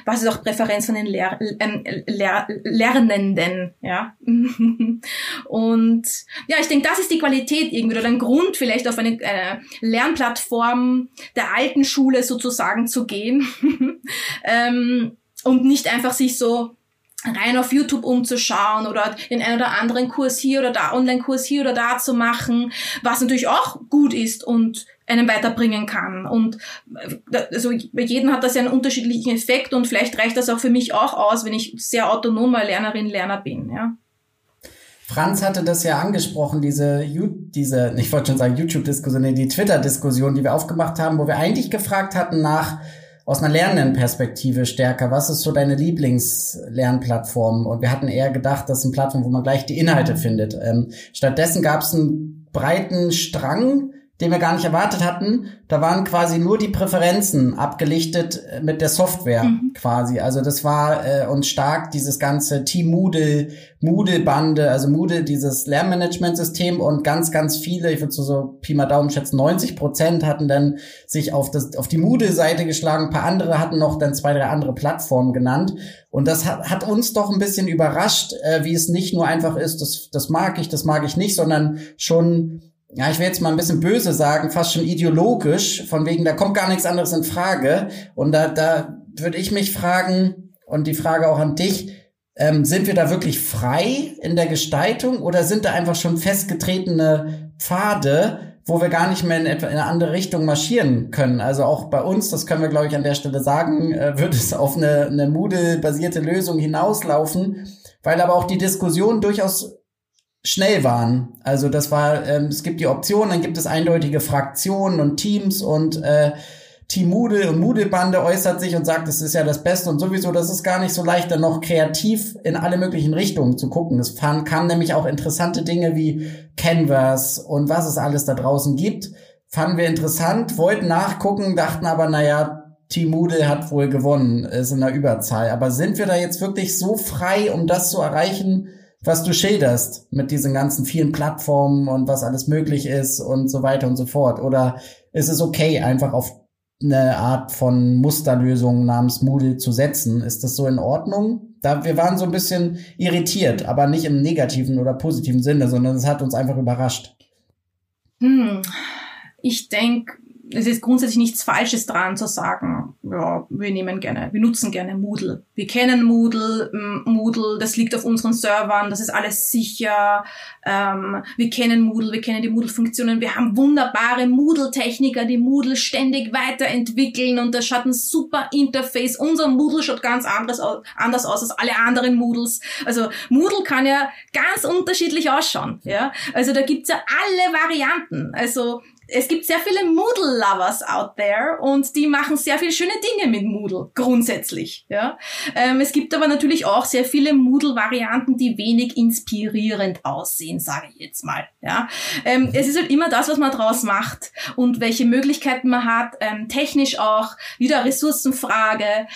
was ist auch Präferenz von den Lernenden, ja. Und ja, ich denke, das ist die Qualität irgendwie oder ein Grund, vielleicht auf eine Lernplattform der alten Schule sozusagen zu gehen und nicht einfach sich so rein auf YouTube umzuschauen oder den einen oder anderen Kurs hier oder da, Online-Kurs hier oder da zu machen, was natürlich auch gut ist und einen weiterbringen kann. Und also bei jedem hat das ja einen unterschiedlichen Effekt und vielleicht reicht das auch für mich auch aus, wenn ich sehr autonomer Lernerin, Lerner bin, ja. Franz hatte das ja angesprochen, die Twitter-Diskussion, die wir aufgemacht haben, wo wir eigentlich gefragt hatten aus einer lernenden Perspektive stärker, was ist so deine Lieblingslernplattform? Und wir hatten eher gedacht, das ist eine Plattform, wo man gleich die Inhalte findet. Stattdessen gab es einen breiten Strang, den wir gar nicht erwartet hatten. Da waren quasi nur die Präferenzen abgelichtet mit der Software quasi. Also das war uns stark, dieses ganze Team Moodle, Moodle-Bande, also Moodle, dieses Lernmanagementsystem und ganz, ganz viele, ich würde so Pi mal Daumen schätzen, 90% hatten dann sich auf die Moodle-Seite geschlagen. Ein paar andere hatten noch dann 2, 3 andere Plattformen genannt. Und das hat uns doch ein bisschen überrascht, wie es nicht nur einfach ist, das mag ich nicht, sondern schon... Ja, ich will jetzt mal ein bisschen böse sagen, fast schon ideologisch, von wegen, da kommt gar nichts anderes in Frage. Und da würde ich mich fragen, und die Frage auch an dich, sind wir da wirklich frei in der Gestaltung oder sind da einfach schon festgetretene Pfade, wo wir gar nicht mehr in eine andere Richtung marschieren können? Also auch bei uns, das können wir, glaube ich, an der Stelle sagen, wird es auf eine Moodle-basierte Lösung hinauslaufen, weil aber auch die Diskussion durchaus schnell waren. Also das war, es gibt die Optionen, dann gibt es eindeutige Fraktionen und Teams und Team Moodle und Moodle-Bande äußert sich und sagt, das ist ja das Beste und sowieso, das ist gar nicht so leicht, dann noch kreativ in alle möglichen Richtungen zu gucken. Es kamen nämlich auch interessante Dinge wie Canvas und was es alles da draußen gibt. Fanden wir interessant, wollten nachgucken, dachten aber, Team Moodle hat wohl gewonnen, ist in der Überzahl. Aber sind wir da jetzt wirklich so frei, um das zu erreichen, was du schilderst mit diesen ganzen vielen Plattformen und was alles möglich ist und so weiter und so fort? Oder ist es okay, einfach auf eine Art von Musterlösung namens Moodle zu setzen? Ist das so in Ordnung? Wir waren so ein bisschen irritiert, aber nicht im negativen oder positiven Sinne, sondern es hat uns einfach überrascht. Ich denke, es ist grundsätzlich nichts Falsches dran zu sagen, ja, wir nutzen gerne Moodle. Wir kennen Moodle, das liegt auf unseren Servern, das ist alles sicher. Wir kennen Moodle, wir kennen die Moodle-Funktionen, wir haben wunderbare Moodle-Techniker, die Moodle ständig weiterentwickeln und das hat ein super Interface. Unser Moodle schaut ganz anders aus als alle anderen Moodles. Also Moodle kann ja ganz unterschiedlich ausschauen, ja. Also da gibt's ja alle Varianten. Also es gibt sehr viele Moodle-Lovers out there und die machen sehr viele schöne Dinge mit Moodle, grundsätzlich. Ja. Es gibt aber natürlich auch sehr viele Moodle-Varianten, die wenig inspirierend aussehen, sage ich jetzt mal. Ja. Es ist halt immer das, was man draus macht und welche Möglichkeiten man hat, technisch auch, wieder Ressourcenfrage.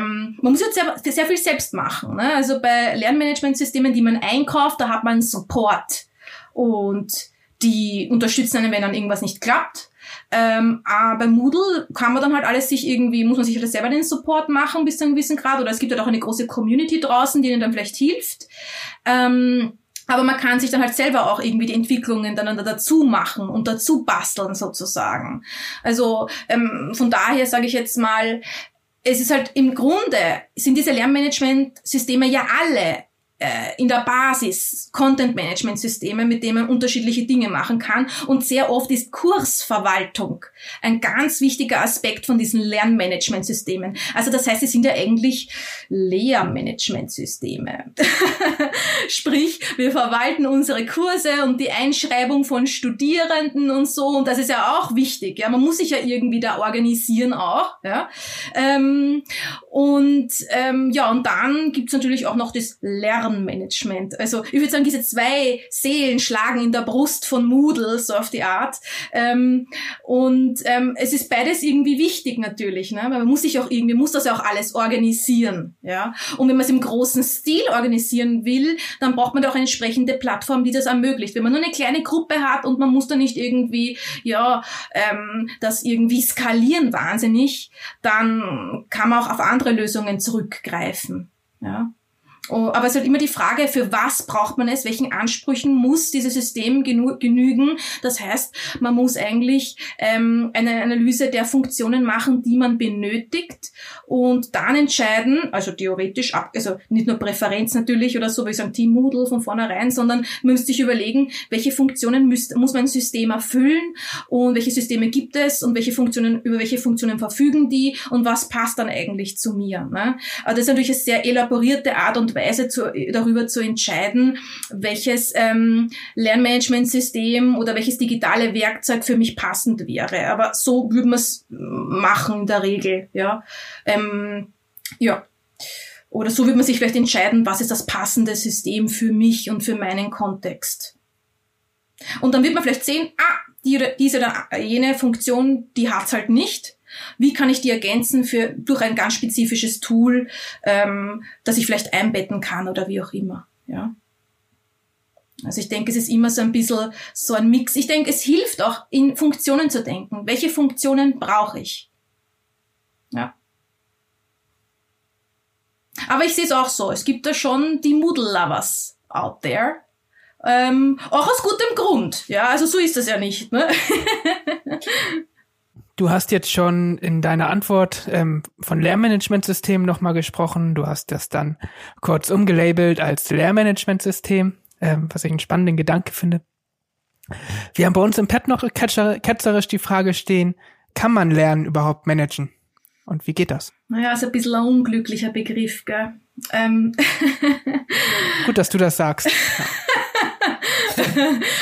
Man muss jetzt sehr, sehr viel selbst machen, ne? Also bei Lernmanagementsystemen, die man einkauft, da hat man Support und die unterstützen einen, wenn dann irgendwas nicht klappt. Aber bei Moodle kann man dann halt alles muss man sich halt selber den Support machen bis zu einem gewissen Grad. Oder es gibt halt auch eine große Community draußen, die ihnen dann vielleicht hilft. Aber man kann sich dann halt selber auch irgendwie die Entwicklungen dann dazu machen und dazu basteln sozusagen. Also von daher sage ich jetzt mal, es ist halt im Grunde, sind diese Lernmanagementsysteme ja alle in der Basis Content-Management-Systeme, mit denen man unterschiedliche Dinge machen kann. Und sehr oft ist Kursverwaltung ein ganz wichtiger Aspekt von diesen Lernmanagementsystemen. Also das heißt, es sind ja eigentlich Lehrmanagementsysteme. Sprich, wir verwalten unsere Kurse und die Einschreibung von Studierenden und so. Und das ist ja auch wichtig. Ja, man muss sich ja irgendwie da organisieren auch. Ja, und dann gibt's natürlich auch noch das Lernmanagement. Also ich würde sagen, diese zwei Seelen schlagen in der Brust von Moodle, so auf die Art. Es ist beides irgendwie wichtig natürlich, ne? Weil man muss sich auch irgendwie, muss das ja auch alles organisieren, ja. Und wenn man es im großen Stil organisieren will, dann braucht man da auch eine entsprechende Plattform, die das ermöglicht. Wenn man nur eine kleine Gruppe hat und man muss da nicht irgendwie, das irgendwie skalieren wahnsinnig, dann kann man auch auf andere Lösungen zurückgreifen, ja. Oh, aber es ist halt immer die Frage, für was braucht man es, welchen Ansprüchen muss dieses System genügen. Das heißt, man muss eigentlich eine Analyse der Funktionen machen, die man benötigt und dann entscheiden, also theoretisch, also nicht nur Präferenz natürlich oder so, würde ich sagen, Team Moodle von vornherein, sondern man müsste sich überlegen, welche Funktionen muss mein System erfüllen und welche Systeme gibt es und über welche Funktionen verfügen die und was passt dann eigentlich zu mir. Ne? Also das ist natürlich eine sehr elaborierte Art und Weise darüber zu entscheiden, welches Lernmanagementsystem oder welches digitale Werkzeug für mich passend wäre. Aber so würde man es machen in der Regel, ja. Oder so würde man sich vielleicht entscheiden, was ist das passende System für mich und für meinen Kontext. Und dann wird man vielleicht sehen, diese oder jene Funktion, die hat's halt nicht. Wie kann ich die ergänzen durch ein ganz spezifisches Tool, das ich vielleicht einbetten kann oder wie auch immer, ja. Also ich denke, es ist immer so ein bisschen so ein Mix. Ich denke, es hilft auch, in Funktionen zu denken. Welche Funktionen brauche ich? Ja. Aber ich sehe es auch so. Es gibt da schon die Moodle-Lovers out there. Auch aus gutem Grund. Ja, also so ist das ja nicht, ne? Du hast jetzt schon in deiner Antwort von Lehrmanagementsystemen nochmal gesprochen. Du hast das dann kurz umgelabelt als Lehrmanagementsystem, was ich einen spannenden Gedanke finde. Wir haben bei uns im Pad noch ketzerisch die Frage stehen, kann man Lernen überhaupt managen? Und wie geht das? Naja, ist ein bisschen ein unglücklicher Begriff, gell? Gut, dass du das sagst. Ja.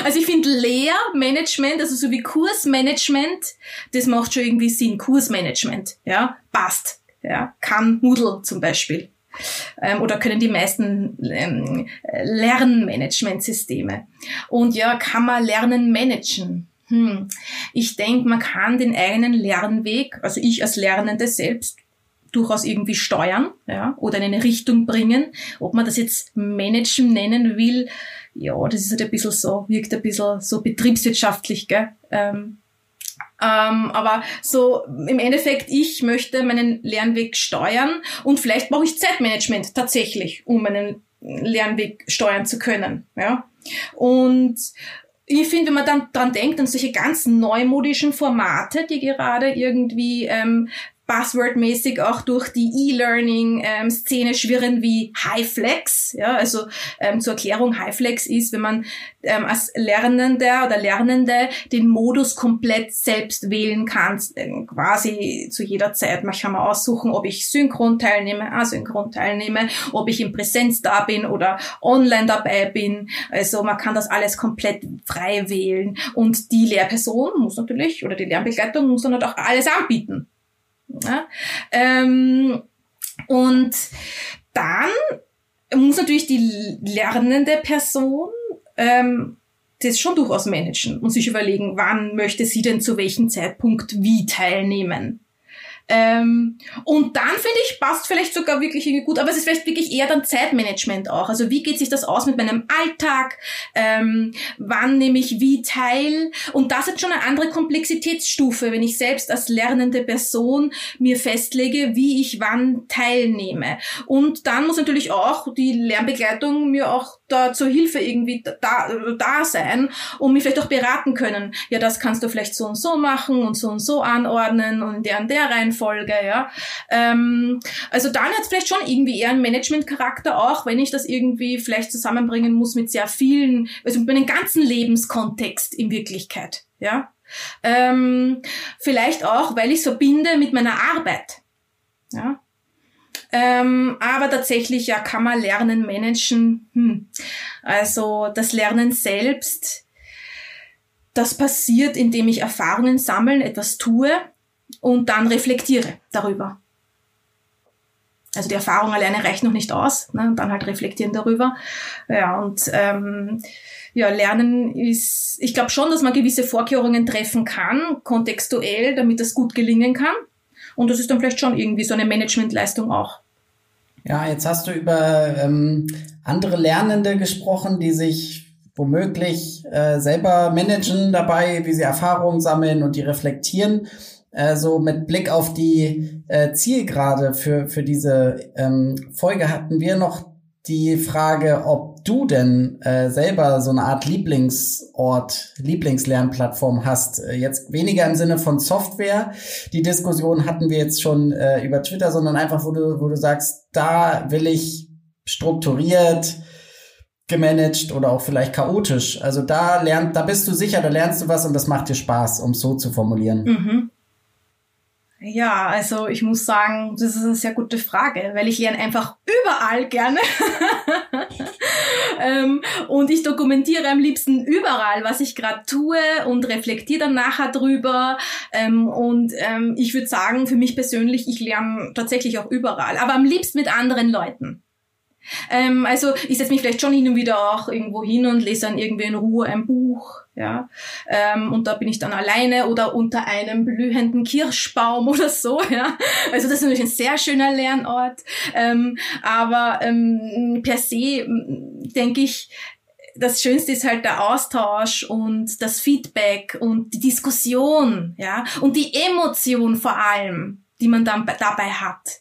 Also ich finde Lehrmanagement, also so wie Kursmanagement, das macht schon irgendwie Sinn. Kursmanagement, ja, passt. Ja, kann Moodle zum Beispiel. Oder können die meisten Lernmanagementsysteme. Und ja, kann man Lernen managen? Ich denke, man kann den eigenen Lernweg, also ich als Lernende selbst, durchaus irgendwie steuern, ja, oder in eine Richtung bringen. Ob man das jetzt managen nennen will, ja, das ist halt ein bisschen so, wirkt ein bisschen so betriebswirtschaftlich, gell? Aber so im Endeffekt, ich möchte meinen Lernweg steuern und vielleicht brauche ich Zeitmanagement tatsächlich, um meinen Lernweg steuern zu können, ja. Und ich finde, wenn man dann dran denkt, an solche ganz neumodischen Formate, die gerade irgendwie buzzwordmäßig auch durch die E-Learning-Szene schwirren wie HyFlex. Ja, also zur Erklärung, HyFlex ist, wenn man als Lernender oder Lernende den Modus komplett selbst wählen kann, quasi zu jeder Zeit. Man kann mal aussuchen, ob ich synchron teilnehme, asynchron teilnehme, ob ich in Präsenz da bin oder online dabei bin. Also man kann das alles komplett frei wählen. Und die Lehrperson muss natürlich, oder die Lernbegleitung muss dann halt auch alles anbieten. Ja, und dann muss natürlich die lernende Person das schon durchaus managen und sich überlegen, wann möchte sie denn zu welchem Zeitpunkt wie teilnehmen. Und dann, finde ich, passt vielleicht sogar wirklich irgendwie gut, aber es ist vielleicht wirklich eher dann Zeitmanagement auch. Also wie geht sich das aus mit meinem Alltag? Wann nehme ich wie teil? Und das hat schon eine andere Komplexitätsstufe, wenn ich selbst als lernende Person mir festlege, wie ich wann teilnehme. Und dann muss natürlich auch die Lernbegleitung mir auch da zur Hilfe irgendwie da sein und mich vielleicht auch beraten können. Ja, das kannst du vielleicht so und so machen und so anordnen und in der und der Reihenfolge, ja. Also dann hat es vielleicht schon irgendwie eher einen Management-Charakter auch, wenn ich das irgendwie vielleicht zusammenbringen muss mit sehr vielen, also mit meinem ganzen Lebenskontext in Wirklichkeit, ja. Vielleicht auch, weil ich es verbinde mit meiner Arbeit, ja. Aber tatsächlich, ja, kann man Lernen managen. Also das Lernen selbst, das passiert, indem ich Erfahrungen sammeln, etwas tue und dann reflektiere darüber. Also die Erfahrung alleine reicht noch nicht aus, ne? Und dann halt reflektieren darüber. Ja, und ja, Lernen ist, ich glaube schon, dass man gewisse Vorkehrungen treffen kann, kontextuell, damit das gut gelingen kann. Und das ist dann vielleicht schon irgendwie so eine Managementleistung auch. Ja, jetzt hast du über andere Lernende gesprochen, die sich womöglich selber managen dabei, wie sie Erfahrungen sammeln und die reflektieren. So mit Blick auf die Zielgerade für diese Folge hatten wir noch die Frage, ob du denn selber so eine Art Lieblingsort, Lieblingslernplattform hast. Jetzt weniger im Sinne von Software. Die Diskussion hatten wir jetzt schon über Twitter, sondern einfach, wo du sagst, da will ich strukturiert, gemanagt oder auch vielleicht chaotisch. Also da bist du sicher, da lernst du was und das macht dir Spaß, um es so zu formulieren. Mhm. Ja, also ich muss sagen, das ist eine sehr gute Frage, weil ich lerne einfach überall gerne und ich dokumentiere am liebsten überall, was ich gerade tue und reflektiere dann nachher drüber und ich würde sagen, für mich persönlich, ich lerne tatsächlich auch überall, aber am liebsten mit anderen Leuten. Also ich setze mich vielleicht schon hin und wieder auch irgendwo hin und lese dann irgendwie in Ruhe ein Buch, ja, und da bin ich dann alleine oder unter einem blühenden Kirschbaum oder so, ja, also das ist natürlich ein sehr schöner Lernort, aber per se denke ich, das Schönste ist halt der Austausch und das Feedback und die Diskussion, ja, und die Emotion vor allem, die man dann dabei hat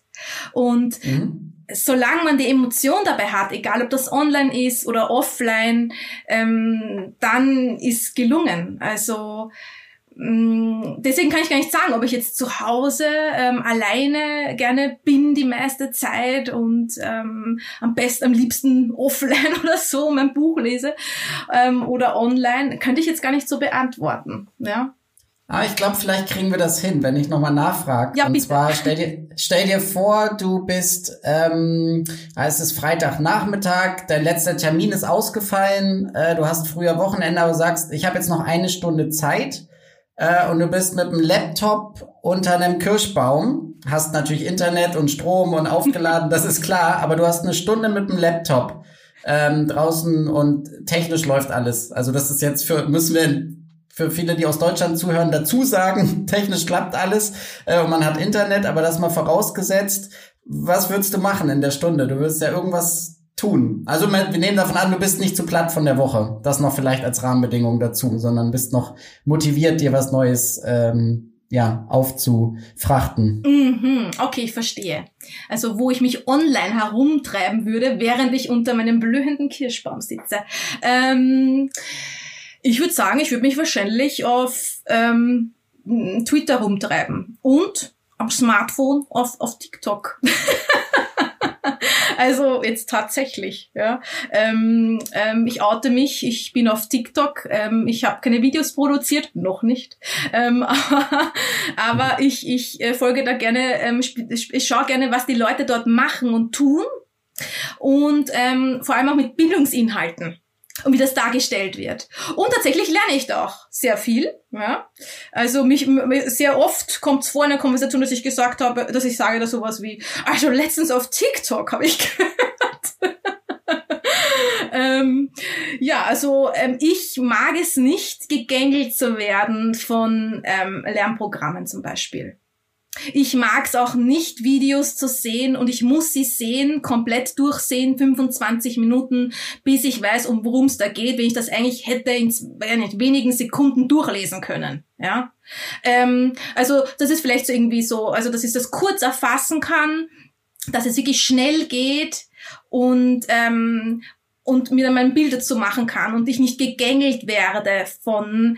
und solange man die Emotion dabei hat, egal ob das online ist oder offline, dann ist gelungen. Also deswegen kann ich gar nicht sagen, ob ich jetzt zu Hause alleine gerne bin die meiste Zeit und am liebsten offline oder so mein Buch lese oder online, könnte ich jetzt gar nicht so beantworten, ja. Aber ich glaube, vielleicht kriegen wir das hin, wenn ich nochmal nachfrage. Ja, und bitte. Zwar, stell dir vor, du bist, es ist Freitagnachmittag, dein letzter Termin ist ausgefallen, du hast früher Wochenende, aber sagst, ich habe jetzt noch eine Stunde Zeit und du bist mit dem Laptop unter einem Kirschbaum, hast natürlich Internet und Strom und aufgeladen, das ist klar, aber du hast eine Stunde mit dem Laptop draußen und technisch läuft alles. Also das ist jetzt für viele, die aus Deutschland zuhören, dazu sagen, technisch klappt alles und man hat Internet, aber das mal vorausgesetzt, was würdest du machen in der Stunde? Du würdest ja irgendwas tun. Also wir nehmen davon an, du bist nicht zu platt von der Woche, das noch vielleicht als Rahmenbedingung dazu, sondern bist noch motiviert, dir was Neues aufzufrachten. Mhm, okay, ich verstehe. Also wo ich mich online herumtreiben würde, während ich unter meinem blühenden Kirschbaum sitze. Ich würde sagen, ich würde mich wahrscheinlich auf Twitter rumtreiben und am Smartphone auf TikTok. Also jetzt tatsächlich, ja. Ich oute mich, ich bin auf TikTok, ich habe keine Videos produziert, noch nicht, aber ich folge da gerne, ich schaue gerne, was die Leute dort machen und tun und vor allem auch mit Bildungsinhalten. Und wie das dargestellt wird. Und tatsächlich lerne ich da auch sehr viel. Ja? Also sehr oft kommt es vor in der Konversation, dass ich gesagt habe, dass ich sage da sowas wie, also letztens auf TikTok habe ich gehört. Ich mag es nicht, gegängelt zu werden von Lernprogrammen zum Beispiel. Ich mag es auch nicht, Videos zu sehen, und ich muss sie sehen, komplett durchsehen, 25 Minuten, bis ich weiß, um worum es da geht, wenn ich das eigentlich hätte in wenigen Sekunden durchlesen können. Ja, also das ist vielleicht so irgendwie so, also dass ich das kurz erfassen kann, dass es wirklich schnell geht und mir dann mein Bild dazu machen kann und ich nicht gegängelt werde von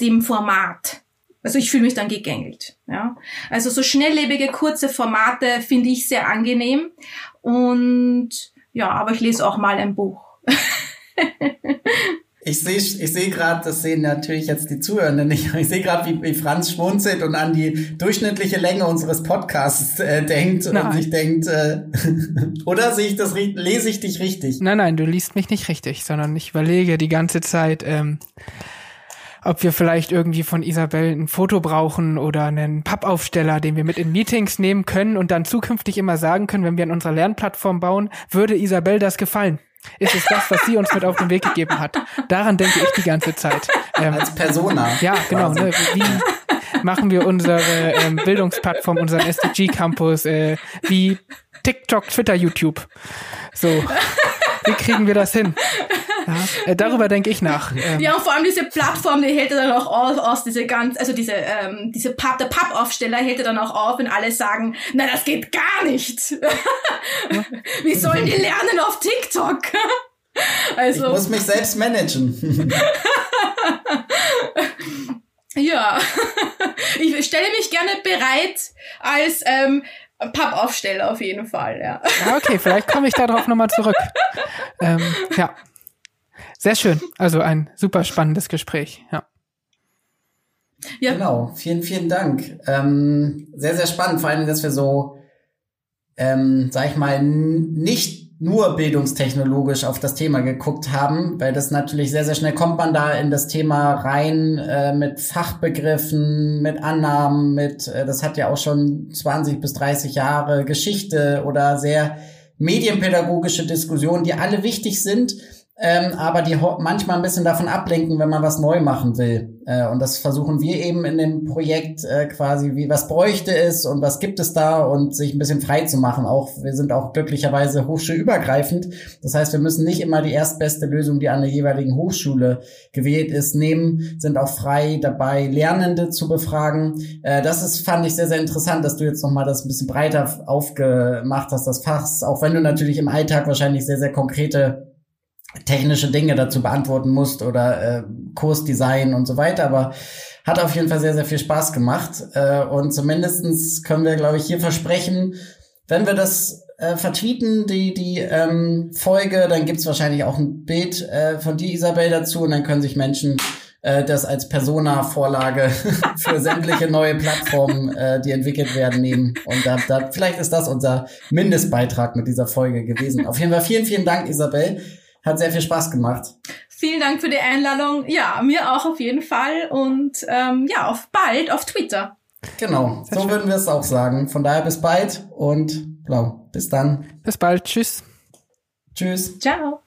dem Format. Also ich fühle mich dann gegängelt. Ja? Also so schnelllebige, kurze Formate finde ich sehr angenehm. Und ja, aber ich lese auch mal ein Buch. Ich sehe gerade, das sehen natürlich jetzt die Zuhörenden nicht, aber ich sehe gerade, wie Franz schmunzelt und an die durchschnittliche Länge unseres Podcasts denkt und sich denkt, oder lese ich dich richtig? Nein, du liest mich nicht richtig, sondern ich überlege die ganze Zeit, ob wir vielleicht irgendwie von Isabell ein Foto brauchen oder einen Pappaufsteller, den wir mit in Meetings nehmen können und dann zukünftig immer sagen können, wenn wir an unserer Lernplattform bauen, würde Isabell das gefallen? Ist es das, was sie uns mit auf den Weg gegeben hat? Daran denke ich die ganze Zeit. Als Persona. Ja, genau. Ne, wie machen wir unsere Bildungsplattform, unseren SDG Campus, wie TikTok, Twitter, YouTube? So, wie kriegen wir das hin? Ja, darüber denke ich nach. Ja, und vor allem diese Plattform, die hält er dann auch aus, der Pappaufsteller hält er dann auch auf, wenn alle sagen, na, das geht gar nicht. Ja. Wie sollen die lernen auf TikTok? Also. Ich muss mich selbst managen. Ja. Ich stelle mich gerne bereit als, Pappaufsteller auf jeden Fall, ja. Ja, okay, vielleicht komme ich darauf nochmal zurück. Ja. Sehr schön, also ein super spannendes Gespräch, ja. Genau, vielen, vielen Dank. Sehr, sehr spannend, vor allem, dass wir so, sag ich mal, nicht nur bildungstechnologisch auf das Thema geguckt haben, weil das natürlich sehr, sehr schnell kommt man da in das Thema rein mit Fachbegriffen, mit Annahmen, das hat ja auch schon 20 bis 30 Jahre Geschichte oder sehr medienpädagogische Diskussionen, die alle wichtig sind, aber die manchmal ein bisschen davon ablenken, wenn man was neu machen will. Und das versuchen wir eben in dem Projekt quasi, wie was bräuchte es und was gibt es da und sich ein bisschen frei zu machen. Wir sind auch glücklicherweise hochschulübergreifend. Das heißt, wir müssen nicht immer die erstbeste Lösung, die an der jeweiligen Hochschule gewählt ist, nehmen, sind auch frei dabei, Lernende zu befragen. Fand ich sehr, sehr interessant, dass du jetzt nochmal das ein bisschen breiter aufgemacht hast, das Fach, auch wenn du natürlich im Alltag wahrscheinlich sehr, sehr konkrete technische Dinge dazu beantworten musst oder Kursdesign und so weiter, aber hat auf jeden Fall sehr, sehr viel Spaß gemacht und zumindestens können wir, glaube ich, hier versprechen, wenn wir das vertweeten, die Folge, dann gibt's wahrscheinlich auch ein Bild von dir, Isabell, dazu und dann können sich Menschen das als Persona-Vorlage für sämtliche neue Plattformen, die entwickelt werden, nehmen. Und da vielleicht ist das unser Mindestbeitrag mit dieser Folge gewesen. Auf jeden Fall vielen, vielen Dank, Isabell. Hat sehr viel Spaß gemacht. Vielen Dank für die Einladung. Ja, mir auch auf jeden Fall. Und ja, auf bald auf Twitter. Genau, sehr so schön. Würden wir es auch sagen. Von daher bis bald und bis dann. Bis bald. Tschüss. Tschüss. Ciao.